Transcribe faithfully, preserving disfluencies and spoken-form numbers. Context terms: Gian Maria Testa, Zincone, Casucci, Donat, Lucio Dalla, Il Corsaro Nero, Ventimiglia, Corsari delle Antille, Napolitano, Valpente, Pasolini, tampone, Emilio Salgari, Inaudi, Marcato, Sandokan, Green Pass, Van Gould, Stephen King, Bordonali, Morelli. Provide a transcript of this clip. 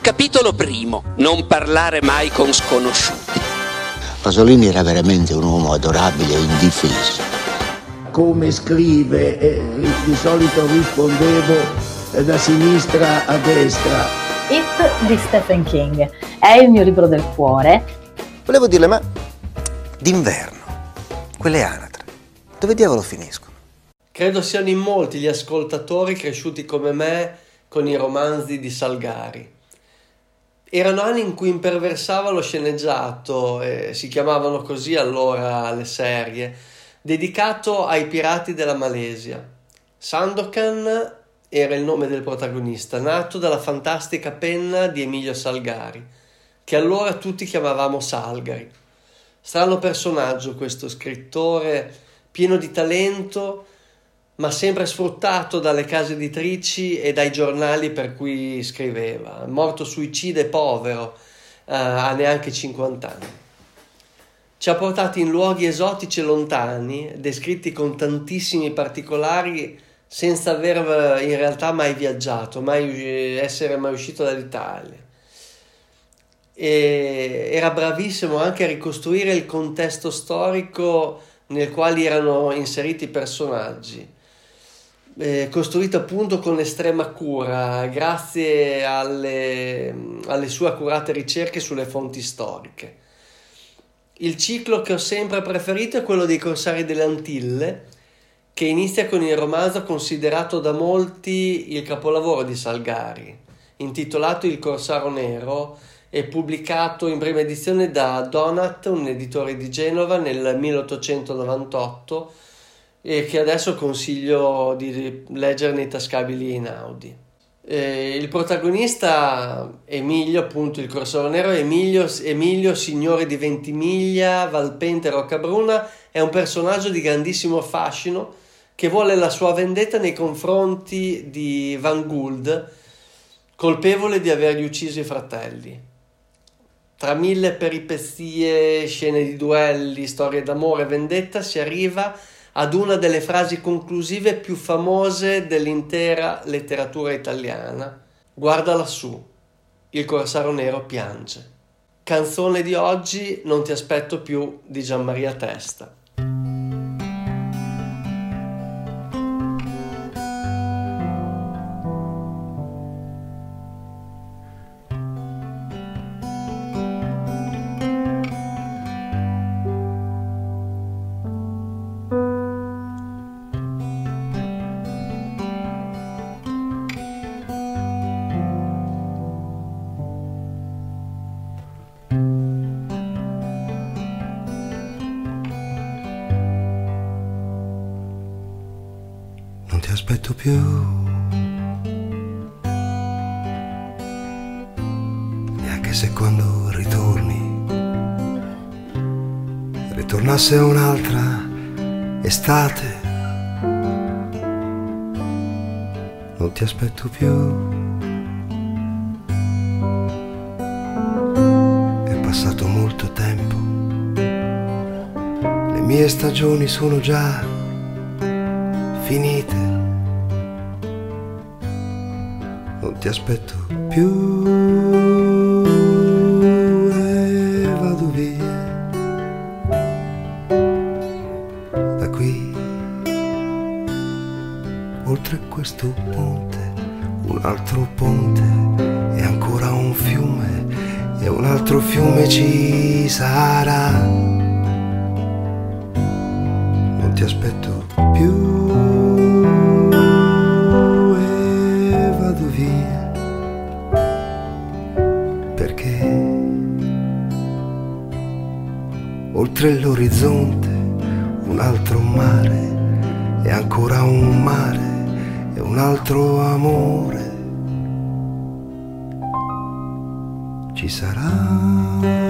Capitolo primo. Non parlare mai con sconosciuti. Pasolini era veramente un uomo adorabile e indifeso. Come scrive, eh, di solito rispondevo da sinistra a destra. It di Stephen King è il mio libro del cuore. Volevo dirle, ma d'inverno, quelle anatre, dove diavolo finiscono? Credo siano in molti gli ascoltatori cresciuti come me con i romanzi di Salgari. Erano anni in cui imperversava lo sceneggiato, eh, si chiamavano così allora le serie, dedicato ai pirati della Malesia. Sandokan era il nome del protagonista, nato dalla fantastica penna di Emilio Salgari, che allora tutti chiamavamo Salgari. Strano personaggio questo scrittore, pieno di talento, ma sempre sfruttato dalle case editrici e dai giornali per cui scriveva. Morto suicida e povero, eh, a neanche cinquanta anni. Ci ha portati in luoghi esotici e lontani, descritti con tantissimi particolari, senza aver in realtà mai viaggiato, mai essere mai uscito dall'Italia. E era bravissimo anche a ricostruire il contesto storico nel quale erano inseriti i personaggi, eh, costruito appunto con estrema cura, grazie alle, alle sue accurate ricerche sulle fonti storiche. Il ciclo che ho sempre preferito è quello dei Corsari delle Antille, che inizia con il romanzo considerato da molti il capolavoro di Salgari, intitolato Il Corsaro Nero e pubblicato in prima edizione da Donat, un editore di Genova, nel milleottocentonovantotto, e che adesso consiglio di leggere nei tascabili inaudi. E il protagonista Emilio, appunto il Corsaro Nero, Emilio, Emilio signore di Ventimiglia, Valpente e Roccabruna, è un personaggio di grandissimo fascino, che vuole la sua vendetta nei confronti di Van Gould, colpevole di avergli ucciso i fratelli. Tra mille peripezie, scene di duelli, storie d'amore e vendetta, si arriva ad una delle frasi conclusive più famose dell'intera letteratura italiana. Guarda lassù, il Corsaro Nero piange. Canzone di oggi, Non ti aspetto più, di Gian Maria Testa. Non ti aspetto più, neanche se quando ritorni ritornasse un'altra estate. Non ti aspetto più, è passato molto tempo, le mie stagioni sono già finite. Non ti aspetto più e vado via da qui, oltre questo ponte, un altro ponte e ancora un fiume e un altro fiume ci sarà. Non ti aspetto più. Oltre l'orizzonte un altro mare e ancora un mare e un altro amore ci sarà.